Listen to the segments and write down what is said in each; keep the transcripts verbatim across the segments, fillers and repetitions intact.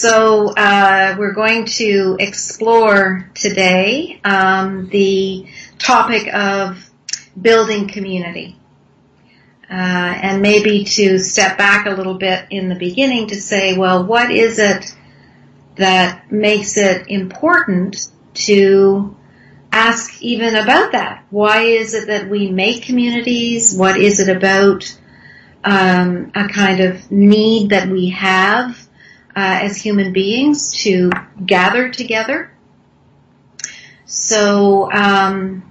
So uh, we're going to explore today um, the topic of building community. Uh, and maybe to step back a little bit in the beginning to say, well, what is it that makes it important to ask even about that? Why is it that we make communities? What is it about um, a kind of need that we have uh, as human beings to gather together? So um,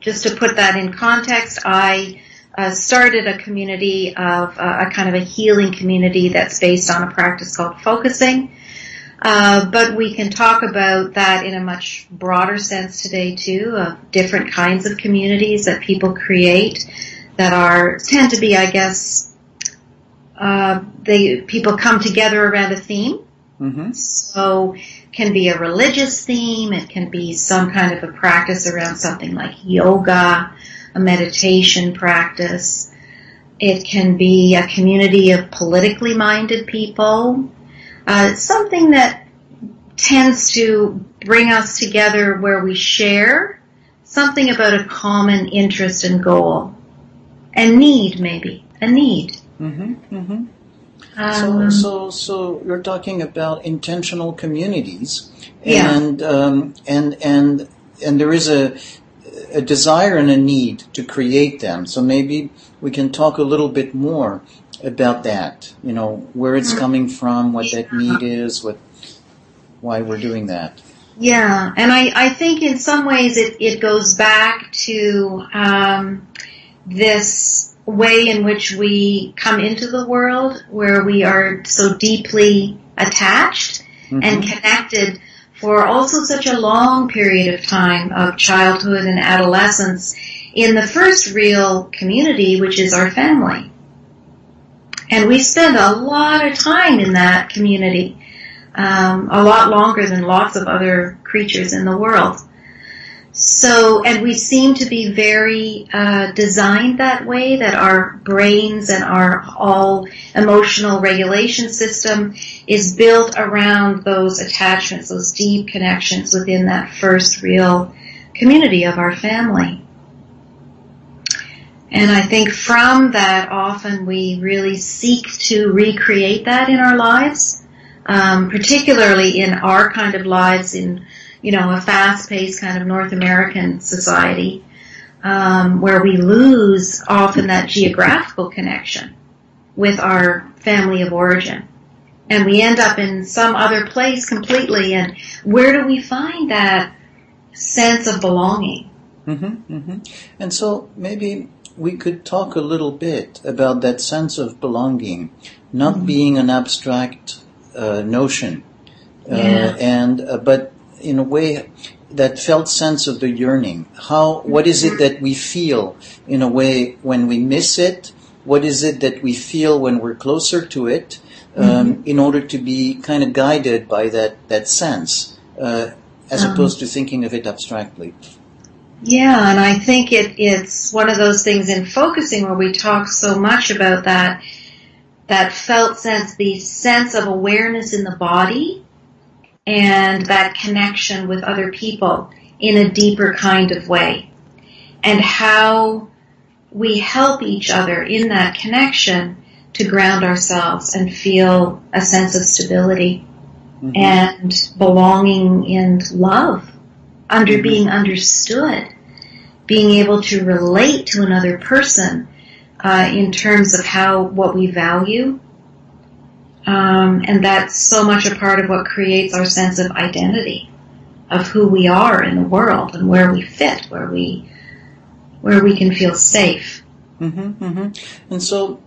just to put that in context, I... Uh, started a community of uh, a kind of a healing community that's based on a practice called focusing. Uh, but we can talk about that in a much broader sense today too, of different kinds of communities that people create that are, tend to be, I guess, uh, they, people come together around a theme. Mm-hmm. So it can be a religious theme, it can be some kind of a practice around something like yoga, a meditation practice. It can be a community of politically minded people. Uh, something that tends to bring us together where we share something about a common interest and goal. And need, maybe. A need. Mm-hmm, mm-hmm. Um, so, so, so you're talking about intentional communities. And, yeah. um, and, and, and there is a, a desire and a need to create them. So maybe we can talk a little bit more about that, you know, where it's coming from, what that need is, what, why we're doing that. Yeah, and I, I think in some ways it, it goes back to um, this way in which we come into the world where we are so deeply attached mm-hmm. and connected for also such a long period of time of childhood and adolescence in the first real community, which is our family. And we spend a lot of time in that community, um, a lot longer than lots of other creatures in the world. So, and we seem to be very uh, designed that way, that our brains and our all emotional regulation system is built around those attachments, those deep connections within that first real community of our family. And I think from that often we really seek to recreate that in our lives, um, particularly in our kind of lives in you know, a fast-paced kind of North American society um, where we lose often that geographical connection with our family of origin. And we end up in some other place completely. And where do we find that sense of belonging? Mm-hmm, mm-hmm. And so maybe we could talk a little bit about that sense of belonging, not mm-hmm. being an abstract uh, notion, uh, yeah. and uh, but in a way, that felt sense of the yearning. How? What is it that we feel, in a way, when we miss it? What is it that we feel when we're closer to it, um, mm-hmm. in order to be kind of guided by that, that sense, uh, as um, opposed to thinking of it abstractly? Yeah, and I think it, it's one of those things in focusing where we talk so much about that, that felt sense, the sense of awareness in the body, and that connection with other people in a deeper kind of way. And how we help each other in that connection to ground ourselves and feel a sense of stability mm-hmm. and belonging and love, under mm-hmm. being understood, being able to relate to another person uh, in terms of how what we value. Um, and that's so much a part of what creates our sense of identity, of who we are in the world and where we fit, where we where we can feel safe. Mm-hmm, mm-hmm. And so,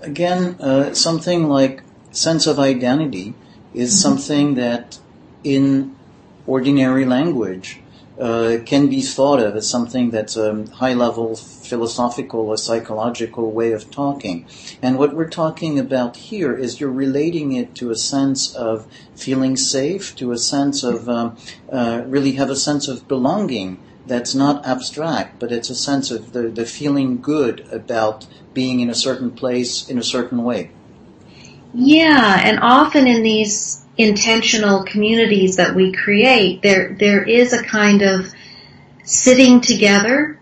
again, uh, something like sense of identity is mm-hmm. something that in ordinary language uh, can be thought of as something that's a high-level philosophical or psychological way of talking. And what we're talking about here is you're relating it to a sense of feeling safe, to a sense of um, uh, really have a sense of belonging that's not abstract, but it's a sense of the, the feeling good about being in a certain place in a certain way. Yeah, and often in these intentional communities that we create, there there is a kind of sitting together,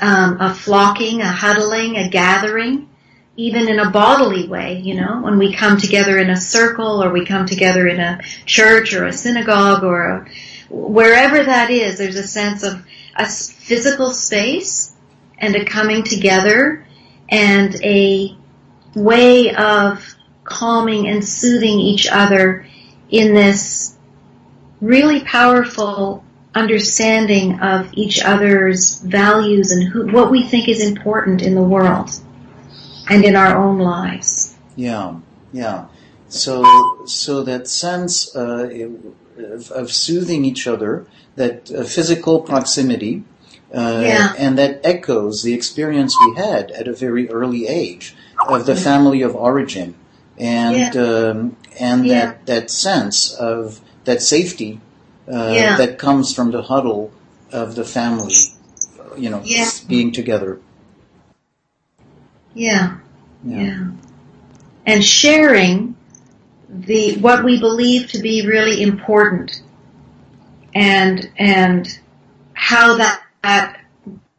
um, a flocking, a huddling, a gathering, even in a bodily way, you know, when we come together in a circle or we come together in a church or a synagogue or a, wherever that is, there's a sense of a physical space and a coming together and a way of calming and soothing each other in this really powerful understanding of each other's values and who, what we think is important in the world and in our own lives. Yeah, yeah. So, so that sense uh, of, of soothing each other, that uh, physical proximity, uh, yeah. and that echoes the experience we had at a very early age of the family of origin. And yeah. um, and yeah. that that sense of that safety uh, yeah. that comes from the huddle of the family, you know, yeah. being together. Yeah. yeah, yeah, and sharing the what we believe to be really important, and and how that, that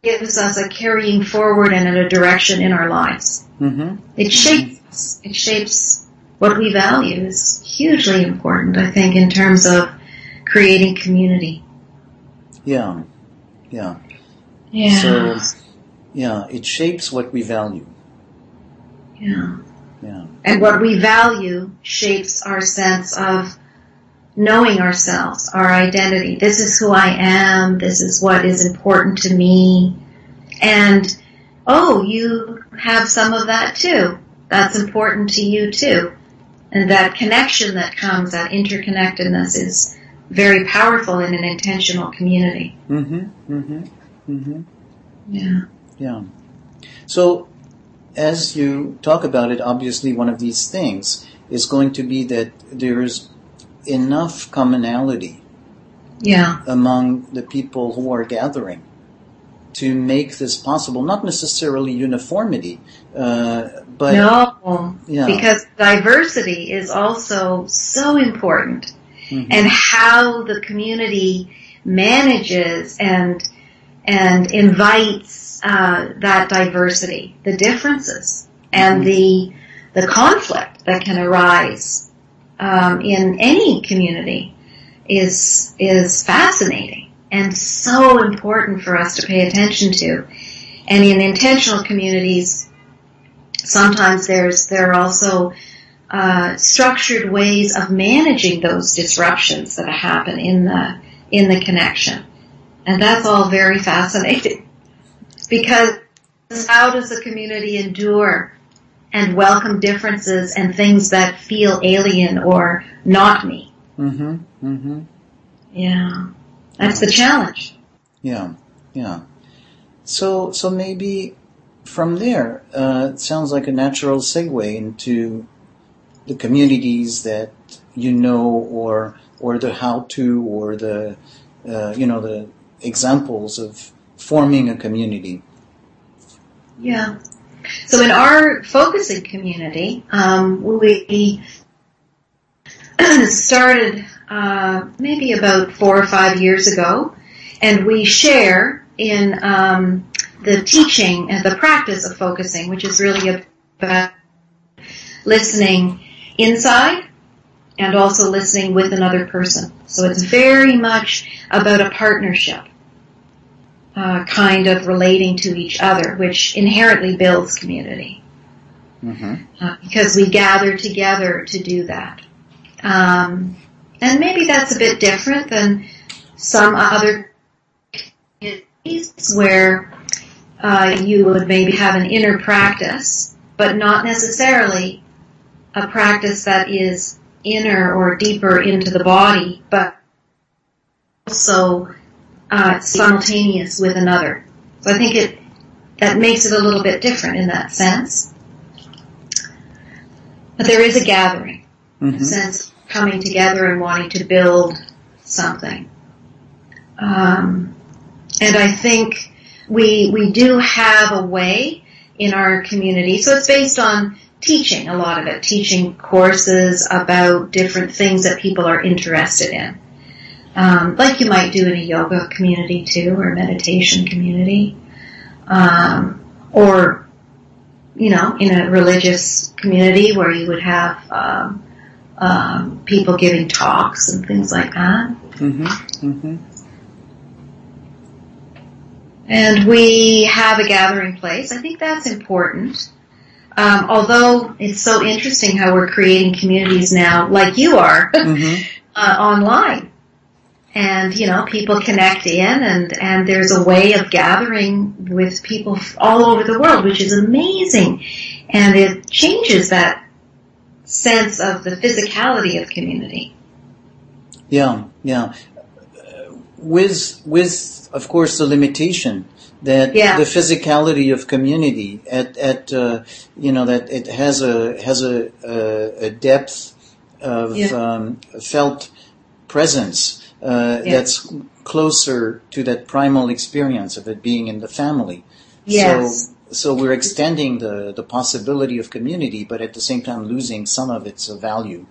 gives us a carrying forward and a direction in our lives. Mm-hmm. It shapes. It shapes what we value is hugely important, I think, in terms of creating community. Yeah, yeah. Yeah. So, yeah, it shapes what we value. Yeah. Yeah. And what we value shapes our sense of knowing ourselves, our identity. This is who I am. This is what is important to me. And, oh, you have some of that too. That's important to you too. And that connection that comes, that interconnectedness is very powerful in an intentional community. Mm-hmm, mm-hmm, mm-hmm. Yeah. Yeah. So, as you talk about it, obviously one of these things is going to be that there's enough commonality yeah. among the people who are gathering to make this possible. Not necessarily uniformity, uh, but... No, yeah. because diversity is also so important. Mm-hmm. And how the community manages and and invites uh, that diversity, the differences, and mm-hmm. the the conflict that can arise um, in any community is is fascinating. And so important for us to pay attention to. And in intentional communities, sometimes there's there are also uh, structured ways of managing those disruptions that happen in the in the connection. And that's all very fascinating. Because how does the community endure and welcome differences and things that feel alien or not me? Mm-hmm. Mm-hmm. Yeah. That's the challenge. Yeah, yeah. So, so maybe from there, uh, it sounds like a natural segue into the communities that you know, or or the how-to, or the uh, you know the examples of forming a community. Yeah. So in our focusing community, um, we started. Uh, maybe about four or five years ago, and we share in um, the teaching and the practice of focusing, which is really about listening inside and also listening with another person. So it's very much about a partnership, uh, kind of relating to each other, which inherently builds community. Mm-hmm. uh, because we gather together to do that. Um And maybe that's a bit different than some other communities where uh, you would maybe have an inner practice, but not necessarily a practice that is inner or deeper into the body, but also uh, simultaneous with another. So I think it that makes it a little bit different in that sense. But there is a gathering, mm-hmm. a sense of coming together and wanting to build something. Um, and I think we we do have a way in our community. So it's based on teaching a lot of it, teaching courses about different things that people are interested in, um, like you might do in a yoga community too, or a meditation community, um, or, you know, in a religious community where you would have um, um, people giving talks and things like that. Mm-hmm, mm-hmm. And we have a gathering place. I think that's important. Um, although it's so interesting how we're creating communities now, like you are, mm-hmm. uh, online. And, you know, people connect in, and, and there's a way of gathering with people all over the world, which is amazing. And it changes that sense of the physicality of community. Yeah, yeah. With, with, of course, the limitation that yeah. the physicality of community at, at, uh, you know, that it has a, has a, a, a depth of, yeah. um, felt presence, uh, yeah. that's closer to that primal experience of it being in the family. Yes. So, so we're extending the, the possibility of community, but at the same time losing some of its value.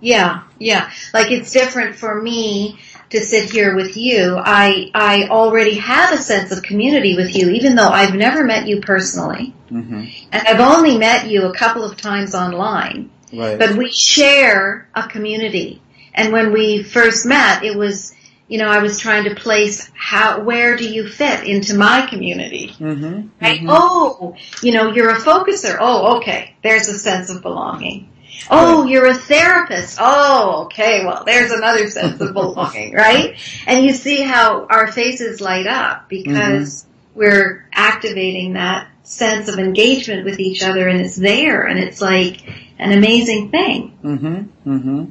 Yeah, yeah. Like, it's different for me to sit here with you. I I already have a sense of community with you, even though I've never met you personally. Mm-hmm. And I've only met you a couple of times online. Right. But we share a community. And when we first met, it was, you know, I was trying to place how, where do you fit into my community? Mm-hmm. Right? Mm-hmm. Oh, you know, you're a focuser. Oh, okay. There's a sense of belonging. Oh, right. You're a therapist. Oh, okay. Well, there's another sense of belonging, right? And you see how our faces light up because mm-hmm. we're activating that sense of engagement with each other, and it's there, and it's like an amazing thing. Mm-hmm. Mm-hmm.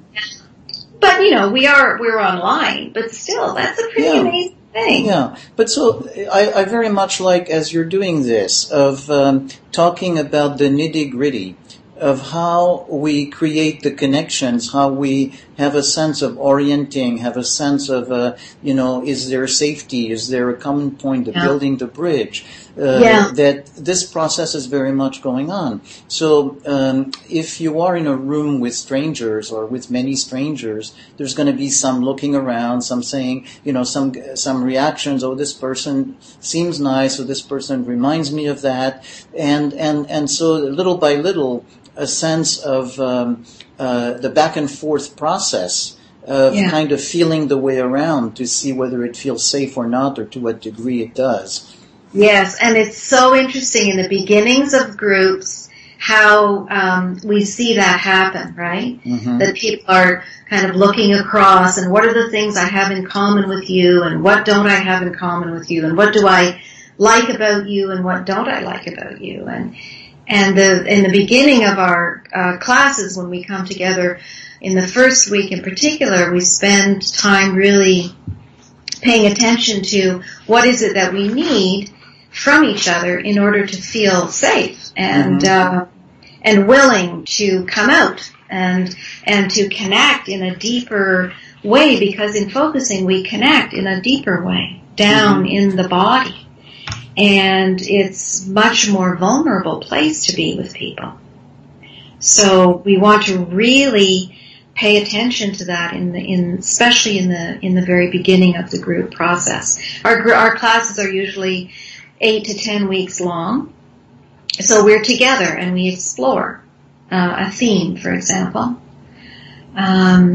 But you know, we are we're online, but still, that's a pretty yeah. amazing thing. Yeah. But so I, I very much like, as you're doing this, of um, talking about the nitty-gritty of how we create the connections, how we have a sense of orienting, have a sense of, uh, you know, is there safety? Is there a common point of yeah. building the bridge? Uh, yeah. That this process is very much going on. So um, if you are in a room with strangers or with many strangers, there's going to be some looking around, some saying, you know, some some reactions. Oh, this person seems nice, or this person reminds me of that, and and and so little by little, a sense of um, uh, the back and forth process of yeah. kind of feeling the way around to see whether it feels safe or not, or to what degree it does. Yes, and it's so interesting in the beginnings of groups how um, we see that happen, right? Mm-hmm. That people are kind of looking across, and what are the things I have in common with you, and what don't I have in common with you, and what do I like about you, and what don't I like about you, and And the, in the beginning of our uh, classes, when we come together, in the first week in particular, we spend time really paying attention to what is it that we need from each other in order to feel safe and mm-hmm. uh, and willing to come out and and to connect in a deeper way, because in focusing we connect in a deeper way down mm-hmm. in the body. And it's much more vulnerable place to be with people. So we want to really pay attention to that in the, in, especially in the, in the very beginning of the group process. Our, our classes are usually eight to ten weeks long. So we're together and we explore, uh, a theme, for example. Um,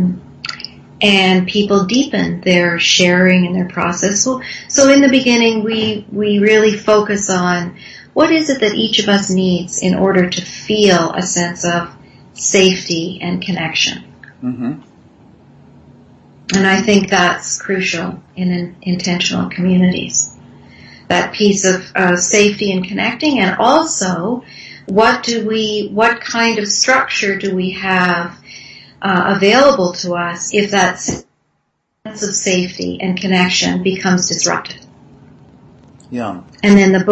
And people deepen their sharing and their process. So, so in the beginning, we, we really focus on what is it that each of us needs in order to feel a sense of safety and connection. Mm-hmm. And I think that's crucial in intentional communities. That piece of uh, safety and connecting, and also what do we, what kind of structure do we have Uh, available to us if that sense of safety and connection becomes disrupted. Yeah. And then the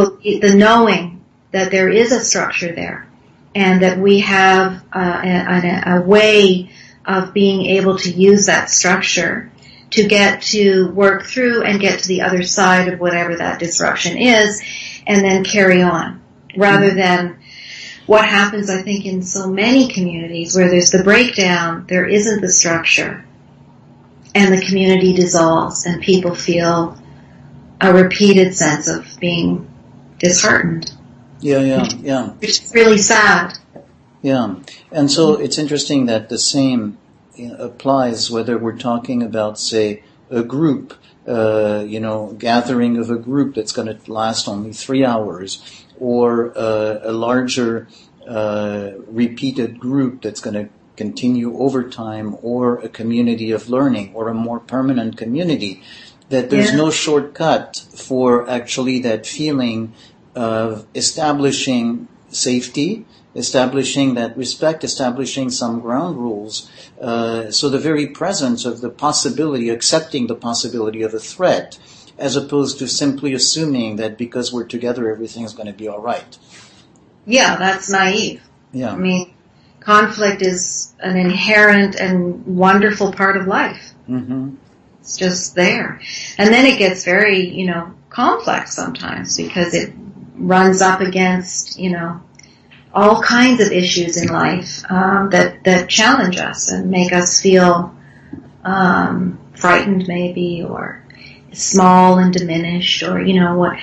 the knowing that there is a structure there, and that we have uh, a, a, a way of being able to use that structure to get to work through and get to the other side of whatever that disruption is, and then carry on, rather mm-hmm. than what happens, I think, in so many communities where there's the breakdown, there isn't the structure, and the community dissolves, and people feel a repeated sense of being disheartened. Yeah, yeah, yeah. Which is really sad. Yeah, and so it's interesting that the same applies whether we're talking about, say, a group, uh, you know, gathering of a group that's going to last only three hours, or uh, a larger uh, repeated group that's going to continue over time, or a community of learning, or a more permanent community, that there's yeah. no shortcut for actually that feeling of establishing safety, establishing that respect, establishing some ground rules. Uh, so the very presence of the possibility, accepting the possibility of a threat, as opposed to simply assuming that because we're together, everything's going to be all right. Yeah, that's naive. Yeah. I mean, conflict is an inherent and wonderful part of life. Mm-hmm. It's just there. And then it gets very, you know, complex sometimes because it runs up against, you know, all kinds of issues in life um, that, that challenge us and make us feel um, frightened maybe, or small and diminished, or, you know, what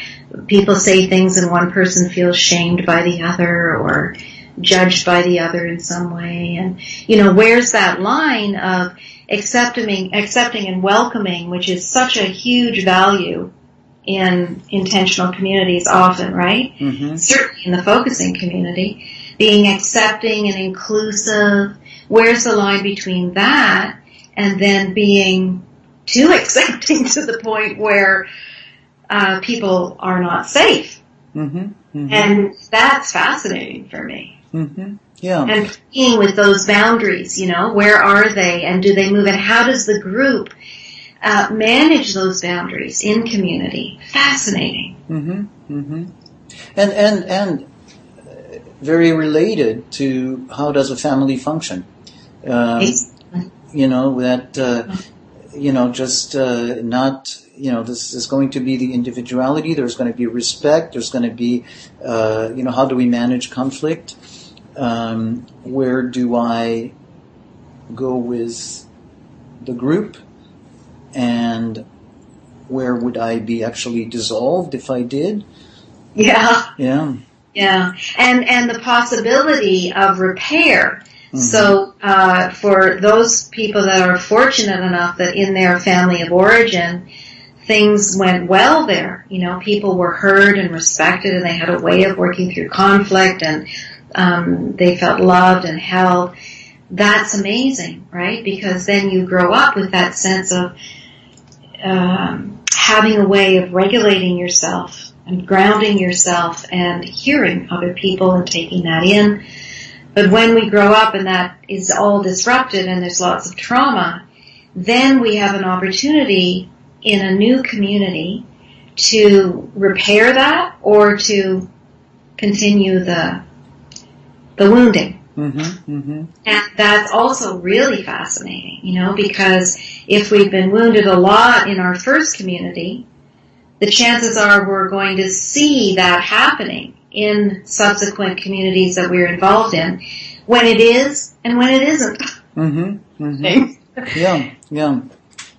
people say things and one person feels shamed by the other or judged by the other in some way. And, you know, where's that line of accepting, accepting and welcoming, which is such a huge value in intentional communities often, right? Mm-hmm. Certainly in the focusing community, being accepting and inclusive. Where's the line between that and then being too accepting to the point where uh, people are not safe? Mm-hmm. Mm-hmm. And that's fascinating for me. Mm-hmm. Yeah. And being with those boundaries, you know, where are they and do they move, and how does the group uh, manage those boundaries in community? Fascinating. Mm-hmm. Mm-hmm. And, and, and very related to how does a family function? Um, exactly. You know, that... Uh, You know, just uh, not, you know, this is going to be the individuality. There's going to be respect. There's going to be, uh, you know, how do we manage conflict? Um, where do I go with the group? And where would I be actually dissolved if I did? Yeah. Yeah. Yeah. And, and the possibility of repair. Mm-hmm. So uh, for those people that are fortunate enough that in their family of origin, things went well there. You know, people were heard and respected, and they had a way of working through conflict, and um, they felt loved and held. That's amazing, right? Because then you grow up with that sense of um, having a way of regulating yourself and grounding yourself and hearing other people and taking that in. But when we grow up and that is all disrupted and there's lots of trauma, then we have an opportunity in a new community to repair that or to continue the the wounding. Mm-hmm, mm-hmm. And that's also really fascinating, you know, because if we've been wounded a lot in our first community, the chances are we're going to see that happening in subsequent communities that we're involved in, when it is and when it isn't. Mm-hmm, mm-hmm. Yeah, yeah.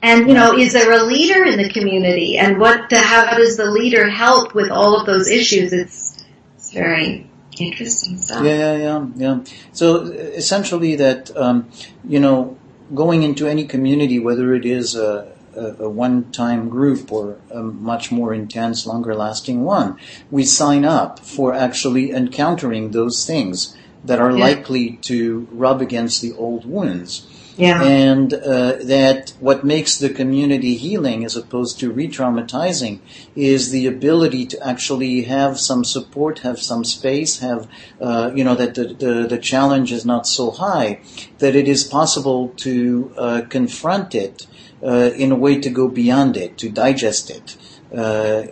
And, you know, is there a leader in the community? And what? To, how does the leader help with all of those issues? It's, it's very interesting stuff. Yeah, yeah, yeah, yeah. So essentially that, um, you know, going into any community, whether it is a, a one-time group or a much more intense, longer-lasting one, we sign up for actually encountering those things that are yeah. likely to rub against the old wounds. Yeah. And uh, that what makes the community healing as opposed to re-traumatizing is the ability to actually have some support, have some space, have, uh, you know, that the, the, the challenge is not so high, that it is possible to uh, confront it uh, in a way to go beyond it, to digest it, uh,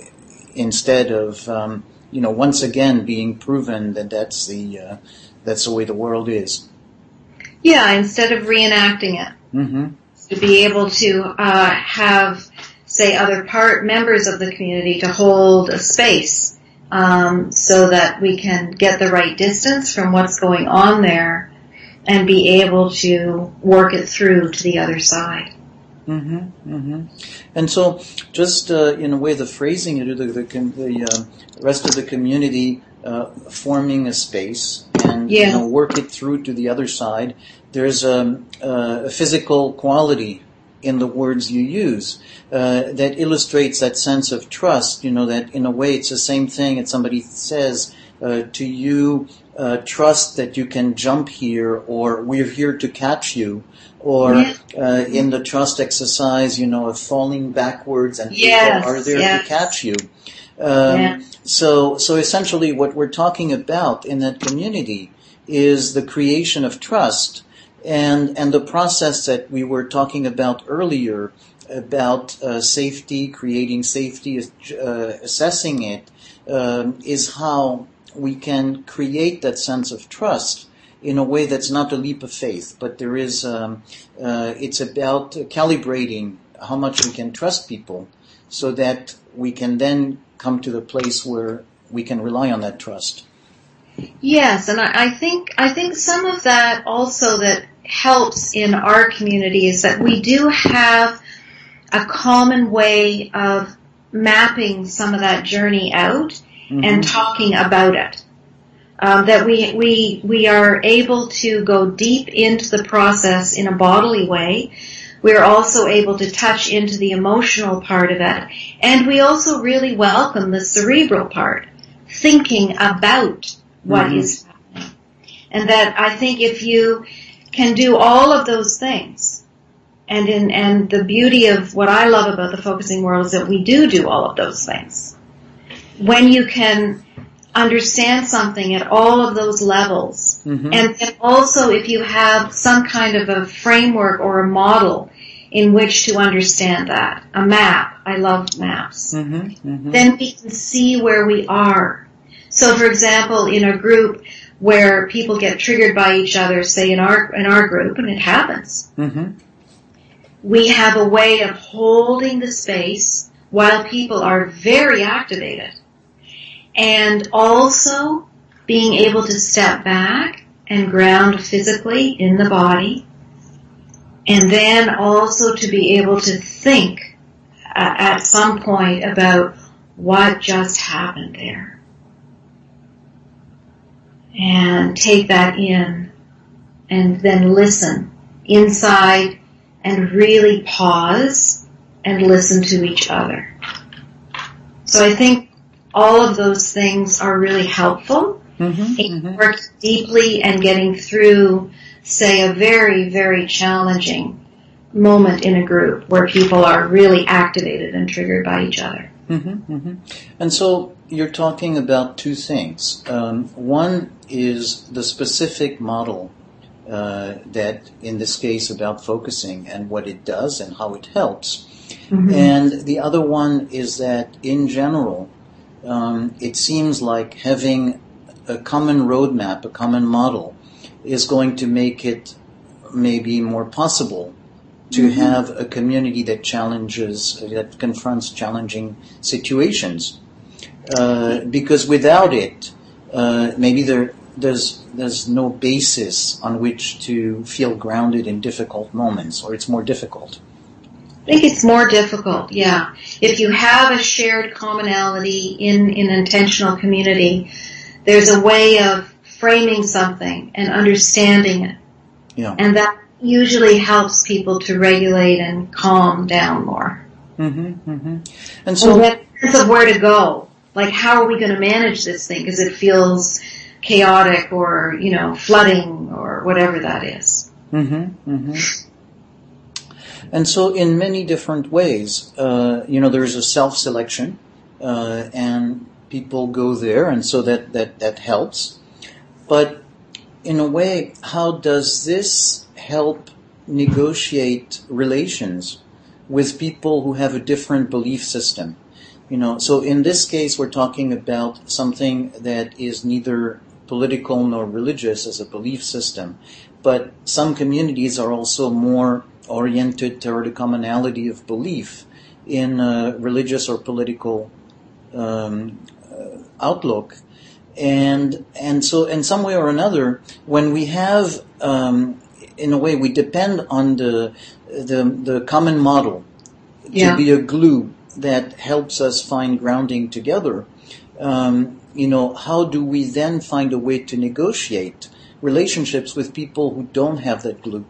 instead of, um, you know, once again being proven that that's the, uh, that's the way the world is. Yeah, instead of reenacting it, mm-hmm. to be able to uh, have, say, other part members of the community to hold a space um, so that we can get the right distance from what's going on there and be able to work it through to the other side. Mm-hmm, mm-hmm. And so just uh, in a way the phrasing, the, the, the uh, rest of the community uh, forming a space and yeah. you know, work it through to the other side, there's um, uh, a physical quality in the words you use uh, that illustrates that sense of trust, you know, that in a way it's the same thing that somebody says uh, to you, Uh, trust that you can jump here, or we're here to catch you, or yeah. uh, in the trust exercise, you know, of falling backwards and yes, people are there yes. to catch you. Um, yeah. So, so essentially, what we're talking about in that community is the creation of trust, and and the process that we were talking about earlier about uh, safety, creating safety, uh, assessing it, um, is how we can create that sense of trust in a way that's not a leap of faith, but there is, um, uh, it's about calibrating how much we can trust people so that we can then come to the place where we can rely on that trust. Yes, and I, I think, I think some of that also that helps in our community is that we do have a common way of mapping some of that journey out. Mm-hmm. And talking about it, um, that we we we are able to go deep into the process in a bodily way. We're also able to touch into the emotional part of it, and we also really welcome the cerebral part, thinking about what mm-hmm. is happening. And that I think if you can do all of those things, and in and the beauty of what I love about the focusing world is that we do do all of those things. When you can understand something at all of those levels, mm-hmm. and then also if you have some kind of a framework or a model in which to understand that, a map, I love maps, mm-hmm. Mm-hmm. then we can see where we are. So, for example, in a group where people get triggered by each other, say in our in our group, and it happens, mm-hmm. we have a way of holding the space while people are very activated. And also being able to step back and ground physically in the body, and then also to be able to think uh, at some point about what just happened there. And take that in, and then listen inside and really pause and listen to each other. So I think all of those things are really helpful mm-hmm, in mm-hmm. working deeply and getting through, say, a very, very challenging moment in a group where people are really activated and triggered by each other. Mm-hmm, mm-hmm. And so you're talking about two things. Um, one is the specific model uh, that, in this case, about focusing and what it does and how it helps. Mm-hmm. And the other one is that, in general, Um, it seems like having a common roadmap, a common model, is going to make it maybe more possible to mm-hmm. have a community that challenges, that confronts challenging situations. Uh, because without it, uh, maybe there, there's there's no basis on which to feel grounded in difficult moments, or it's more difficult. I think it's more difficult, yeah. If you have a shared commonality in an in intentional community, there's a way of framing something and understanding it. Yeah. And that usually helps people to regulate and calm down more. Mm-hmm, mm-hmm. And so... And that sense of where to go. Like, how are we going to manage this thing? Because it feels chaotic or, you know, flooding or whatever that is. Mm-hmm, mm-hmm. And so in many different ways, uh, you know, there is a self-selection, uh, and people go there, and so that, that, that helps. But in a way, how does this help negotiate relations with people who have a different belief system? You know, so in this case, we're talking about something that is neither political nor religious as a belief system, but some communities are also more oriented toward a commonality of belief in uh, religious or political um, uh, outlook. And and so in some way or another, when we have, um, in a way, we depend on the the, the common model yeah. to be a glue that helps us find grounding together. Um, you know, how do we then find a way to negotiate relationships with people who don't have that glue?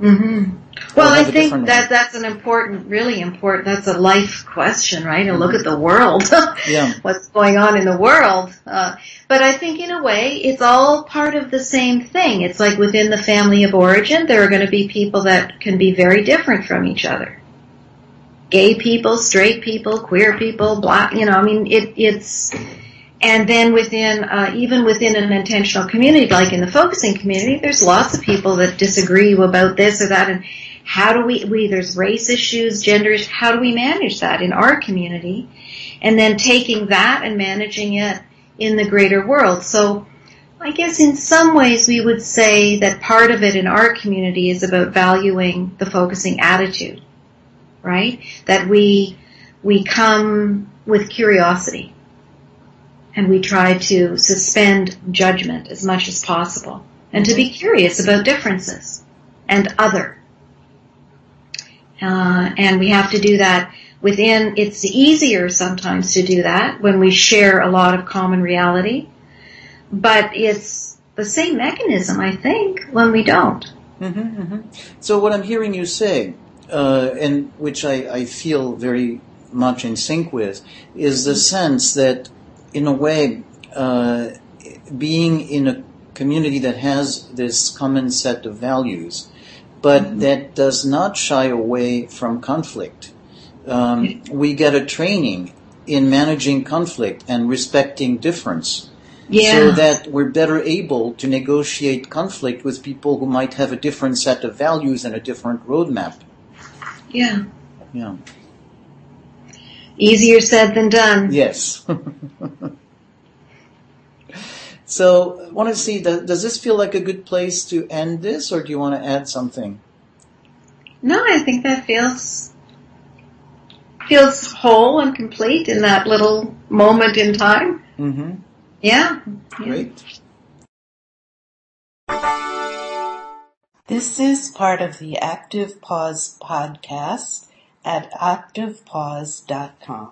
Mm-hmm. Well, I think that that's an important, really important, that's a life question, right? And look at the world, yeah. what's going on in the world. Uh, but I think in a way, it's all part of the same thing. It's like within the family of origin, there are going to be people that can be very different from each other. Gay people, straight people, queer people, black, you know, I mean, it, it's... And then within, uh, even within an intentional community, like in the focusing community, there's lots of people that disagree about this or that. And how do we, we, there's race issues, genders, how do we manage that in our community? And then taking that and managing it in the greater world. So I guess in some ways we would say that part of it in our community is about valuing the focusing attitude, right? That we, we come with curiosity. And we try to suspend judgment as much as possible and to be curious about differences and other. Uh, and we have to do that within, it's easier sometimes to do that when we share a lot of common reality. But it's the same mechanism, I think, when we don't. Mm-hmm, mm-hmm. So what I'm hearing you say, uh, and which I, I feel very much in sync with, is the sense that in a way, uh, being in a community that has this common set of values, but mm-hmm. that does not shy away from conflict. Um, we get a training in managing conflict and respecting difference yeah. so that we're better able to negotiate conflict with people who might have a different set of values and a different roadmap. Yeah. Yeah. Easier said than done. Yes. So, I want to see, does this feel like a good place to end this, or do you want to add something? No, I think that feels feels whole and complete in that little moment in time. Mm-hmm. Yeah. Great. This is part of the Active Pause podcast at active pause dot com.